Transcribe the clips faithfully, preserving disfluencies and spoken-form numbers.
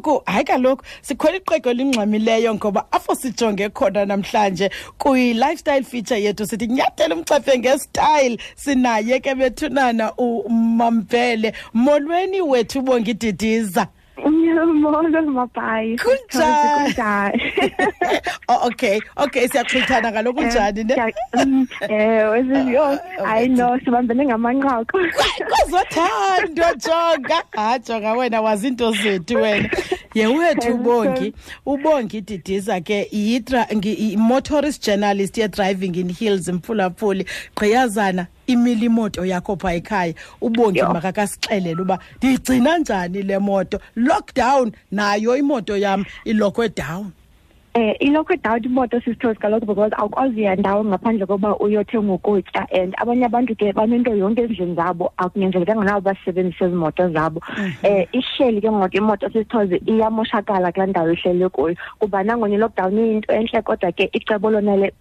ngoku hayi kaloku sikhona iqhego elingxamileyo ngoba afo sijonge khona namhlanje kuyi lifestyle feature yethu sithi nyathela umcefe ngestyle sinaye ke bethunana uMampele. Molweni wethu bonke ididiza. Okay, okay, siyakuthanda kaloku njani ne? Eh, wesizwe. I know sibambele ngamangqoko. Kuzothanda jonga, ha jonga wena wazinto zethu wena. Yewethu ubongi, ubongi ididiza ke i motorist journalist ye driving in hills imphulaphuli qhiyazana imili moto yakho pha ekhaya. Ubongi makakasixelela uba digcina njani le moto. Lockdown nayo imoto yam ilokwe down. Eh ilokwe down imoto sisters kaloku because awukwazi yandawo ngaphandle koba uyothenga ukutya and abanye abantu ke banento yonke endlini zabo akunyanzelekanga nawo basebenzise izimoto zabo. Eh isheli ke ngoku imoto sisters iyamoshakala kula ndawo ihlele kuyo kuba nangona ilockdown into enhle kodwa ke icebo lonale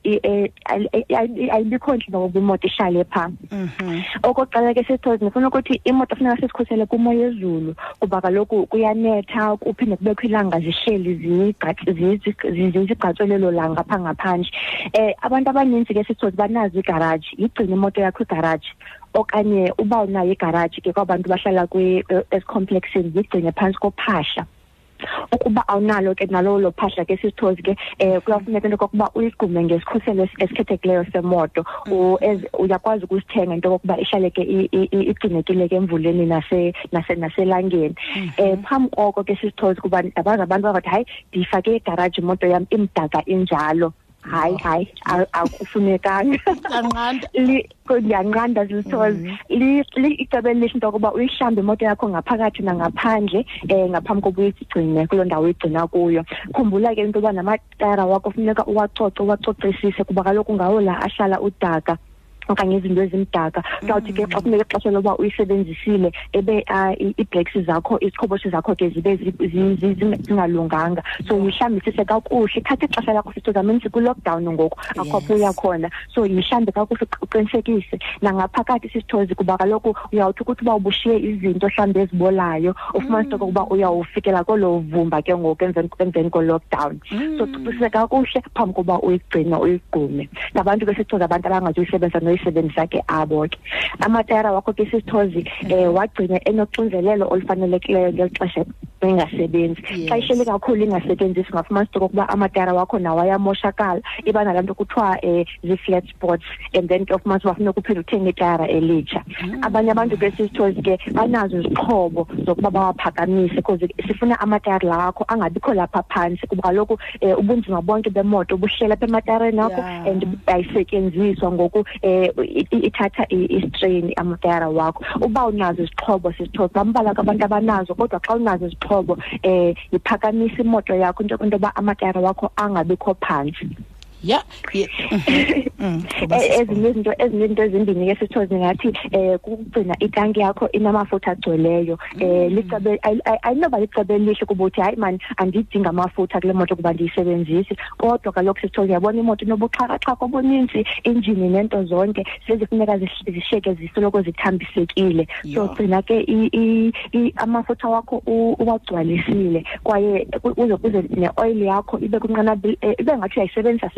ayibikho nje ngoba imoto ihlale pha. Okoqala ke sisters nifuna ukuthi imoto funeka sisikhusele kumoya ezulu kuba kaloku kuyanetha uphinde kubekho ilanga zihleli ziyigqathi ziziqhatswelelo langa pha ngaphandle. Eh abantu abaninzi ke sithothi banazi igarage igcina imoto yakho igarage okanye uba unayo igarage ke kwabantu bahlala kwe escomplexini igcina phansi kophahla ukuba awunalo ke nalo lo phahla ke sithothi ke eh kuyafuneka into kokuba uyigume ngesikhuselo esikhethekileyo semoto uyakwazi ukusithenga into kokuba ihlale ke igcinekile ke emvuleni nase nase naselangeni. Eh phambi koko ke sithothi kuba abantu abathi hayi ndifake egarage imoto yam imdaka injalo. Hayi hayi akufunekanga ndiyanqanda zisithozi icebelihle into yokuba uyihlambe imoto yakho ngaphakathi nangaphandle um ngaphambi koba uyisigcine kuloo ndawo uyigcina kuyo. Khumbula ke into yoba namatara wakho funeka uwacoce uwacocisise kuba kaloku ngawo la ahlala udaka okanye izinto ezimdaka. Kawuthi ke xa funeka ixesha loba uyisebenzisile ebe iibreksi zakho izikhoboshi zakho ke zibe zingalunganga so yihlambisise kakuhle ithatha ixesha lakho sithozamanisi kwi-lockdown ngoku akho pho uyakhona so yihlambe kakuhle uqinisekise nangaphakathi sisithozi kuba kaloku uyawuthi ukuthi uba ubushiye izinto mhlawumbi ezibolayo ufumanise kokuba uyawufikela kolo vumba ke ngoku emveni ko-lockdown so cisise kakuhle phambi koba uyigcine uyigqume nabantu besithozi abantu abangazuyisebenzisa noyi sebenzisa ke abo ke amatayara wakho ke sisithozi um wagcine enoxinzelelo olufanelekileyo ngeli xesha bengasebenzi. Xa ishele kakhulu ingasetyenzisi ungafumanisa into kokuba amatayara wakho nawo ayamoshakala iba nalaa nto kuthiwa um zii-flat spots and then ke ufumanisa uba funeka uphinde uthenge itayara elitsha. Abanye abantu ke sisithozi ke banazo izixhobo zokuba bawaphakamise cause sifuna amatayara la wakho angabikho lapha phantsi kuba kaloku um ubunzima bonke bemoto buhlela apha ematayareni akho and ayisetyenziswa ngoku ithatha i-strain amatayara wakho. Uba unazo izixhobo sisithozi bambala kabantu abanazo kodwa xa unazo izixhobo um yiphakamisa imoto yakho into yoba amatayara wakho angabikho phantsi. Yeah. Ezinye izinto ezininto ezimbini ke sisithozi ngathi um kugcina itanki yakho inamafutha agcweleyo. Um ayinoba licebo elihle kuba uthi hayi mani andidinga amafutha kule moto kuba ndiyisebenzisi kodwa kaloku sisithozi yabona imoto inobuxhakaxhaka obuninzi injini nento zonke sezifuneka zishiyeke zisoloko zithambisekile so gcina ke amafutha wakho uwagcwalisile kwaye uze ne-oyile yakho ibe kunqanabile ibe ngathi uyayisebenzisa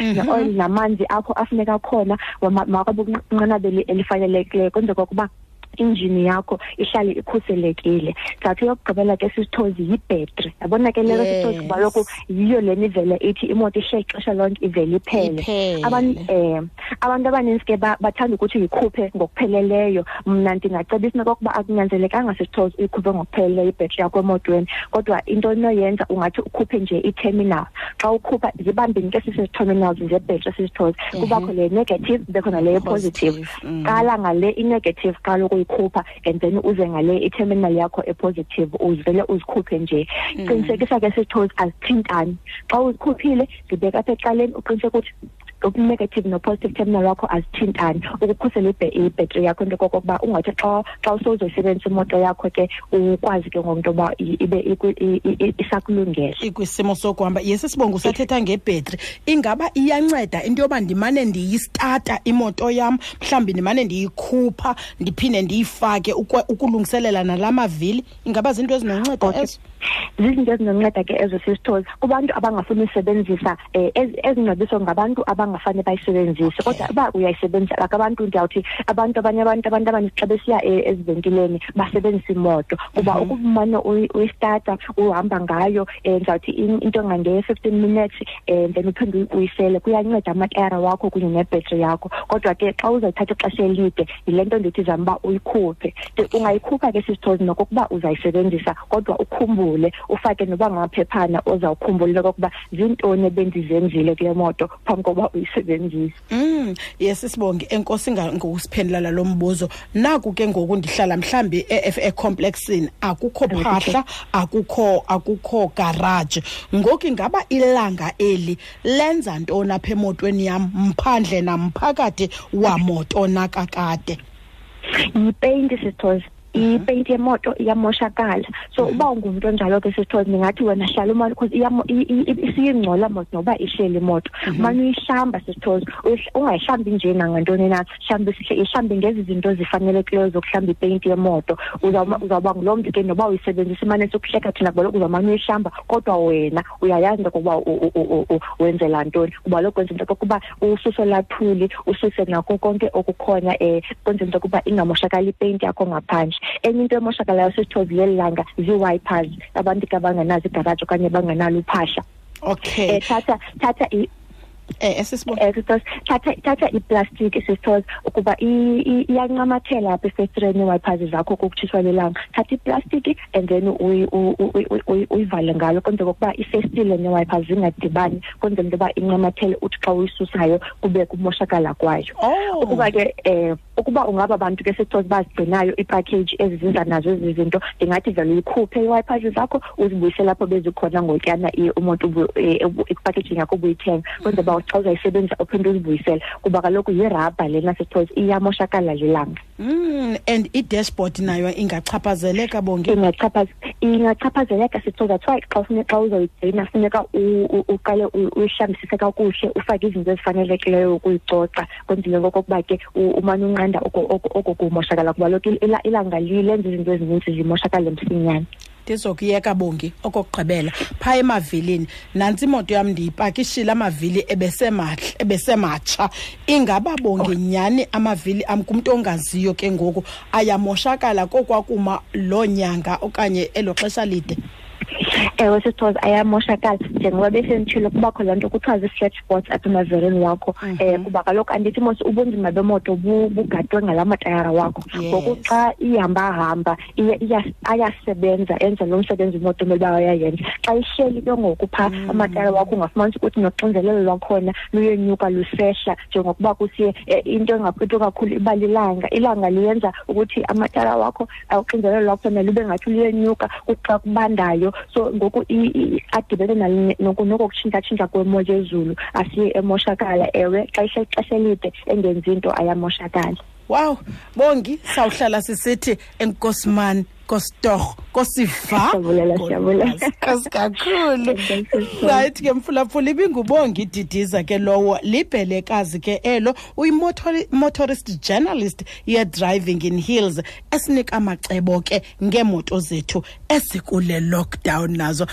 ne-oil namanzi akho afuneka khona makabukunqanabeli elifanelekileyo kwenze kokuba injini yakho ihlale ikhuselekile. Sathi yokugqibela ke sisithozi yibhetri yabona ke lelo sisithozi kuba lokhu yiyo leni vele ithi imoto ishiya ixesha lonke ivele iphele. Um abantu abaninzi ke bathanda ukuthi yikhuphe ngokupheleleyo. Mna ndingacebisa nokokuba akunyanzelekanga sisithozi uyikhuphe ngokupheleleyo ibhetri yakho emotweni kodwa into onoyenza ungathi ukhuphe nje i-terminal. Xa ukhupha zibambini ke sisiziterminals zebhetri sisithozi kubakho le negative bekhona leyo positive. Qala ngale i-negative kaloku khupha and then uze ngale i-terminal yakho e-positive uzivele uzikhuphe nje. Qinisekisa ke sisithozi azithintani xa uzikhuphile zibeka apha ecaleni uqiniseka ukuthi negative no positive terminal yakho azithintani ukukhusela i-battery yakho into kokokuba ungathi xa xa usozosebenzisa imoto yakho ke ukwazi ke ngomuntu oba ibe isakulungele ikwisimo sokuhamba. Yesisibongo sathetha ngebhetri, ingaba iyanceda into yoba ndimane ndiyistata imoto yam, mhlawumbi ndimane ndiyikhupha ndiphinde ndiyifake ukulungiselela nalamavili? Ingaba zinto ezinonceda okay. ezo zizinto ezinonceda ke ezo sisters kubantu abangafuni ukusebenzisa eh, ezingabiswa ngabantu abangafani bayisebenzise kodwa okay. ba uyayisebenzisa abantu ndiyawuthi abantu abanye abantu abantu abanixha besiya eziventileni basebenzisa imoto kuba mm -hmm. ukuvumana uyistata uhamba ngayo eh, ndiyawuthi into engange fifteen minutes eh, then uphinde uyisele kuyanceda ama-era wakho kunye nebhetri yakho. Kodwa ke xa uzayithatha ixesha elide yile nto ndithi zamba uyikhuphe ungayikhupha ke sisters nokokuba uzayisebenzisa kodwa ukhumbule ufake noba ngamaphephana ozawukhumbula kokuba zintoni ebendizenzile kule moto phambi kokuba uyisebenzise. Mm, yesisibongi enkosi ngosiphendula lo mbuzo. Naku ke ngoku ndihlala mhlambi e-complexini akukho phahla akukho akukho garage ngoku ingaba ilanga eli lenza ntoni apha emotweni yam mphandle namphakathi wamoto nakakade? Yipendi sisters. Mm-hmm. I-paint yemoto iyamoshakala so uba ungumuntu onjalo ke sisithozi ningathi wena hlala umali because isiyingcola moto noba ihleli imoto mani uyihlamba sisithozi ungayihlambi nje nangantoni na ihlambi ngezi zinto ezifanelekileyo zokuhlamba ipaint yemoto uzawuba ngulo mntu ke noba uyisebenzisa imane sokuhleka thina balokhu uzawumane uyihlamba kodwa wena uyayazi ntokokuba wenzela ntoni uba lokhu kwenza into kokuba ususe lathuli ususe nako konke okukhona um kwenza into kokuba ingamoshakali ipaint yakho ngaphandle. Enye into emoshakalayo sisithozi leli langa zii-wipers abantu ke abanganazo igaraji okanye abangenalo uphahla. Okay. Eh, thatha thatha i Eh esisibona eh sisters thatha thatha iplastic sisters ukuba iyancamathela apha efestreni wipers zakho kokuthiswa lelanga thatha iplastic and then uy uyivale ngalo konje ukuba ifestile ne wipers zingadibani konje ngoba incamathele uthi xa uyisusayo kube kumoshakala kwayo. Ukuba ke eh ukuba ungaba bantu ke sisters bazigcinayo ipackage ezizinza nazo izinto ingathi vele uyikhuphe iwipers zakho uzibuyisela lapho bezikhona ngotyana umuntu ipackaging yakho buyithenga konje xa uzayisebenza uphinde uzibuyisele kuba kaloku yirabha lena sisters iyamoshakala lelanga. Mm, and i-dashboard nayo ingachaphazeleka bonke? Ingachaphazeleka sisters athiwa xa uzoyigcina funeka uqale uyihlambisise kakuhle ufake izinto ezifanelekileyo ukuyicoca kwenzile ngokokuba ke umane unqanda oko kumoshakala kuba lokhu ilanga lenza izinto ezininzi zimoshakale msinyane. Ndizokuyeka bonke okokugqibela phaa emavilini, nantsi imoto yam ndiyipakishile amavili ebesemahle ebesematsha. Ingaba bonke nyani amavili amkumuntu ongaziyo ke ngoku ayamoshakala kokwakuma lo nyanga okanye elo xesha lide? Ewe sisters ayamoshakala njengoba besenditshilo kubakho laa nto kuthiwa zii-flat spots apha emaveleni wakho um kuba kaloku andithi mos ubunzima bemoto bugadwe ngalaa matayara wakho ngoku xa ihambahamba ayasebenza enza lo msebenzi imoto mele uba uyayenza. Xa ihleli ke ngoku phaa amatayara wakho ungafumanisa ukuthi noxinzelelo lwakhona luyenyuka lusehla njengokuba kusiye into engaphethwe kakhulu iba lilanga. Ilanga liyenza ukuthi amatayara wakho uxinzelelo lwakhona lube ngathi luyenyuka kuxa kubandayo so ngoku adibene nokutshintsha-tshintsha kwemoto yezulu asiye emoshakala. Ewe xa ixesha elide engenzi into ayamoshakala. Wow bongi, sawuhlala sisithi enkosimani kostorho kosiva kakhulu right ke mfulaphula. Ibingubongi ididiza ke lowo, libhelekazi ke elo, uyi-motorist journalist ye-Driving in Heels esinika amacebo ke ngeemoto zethu ezikule lockdown nazo.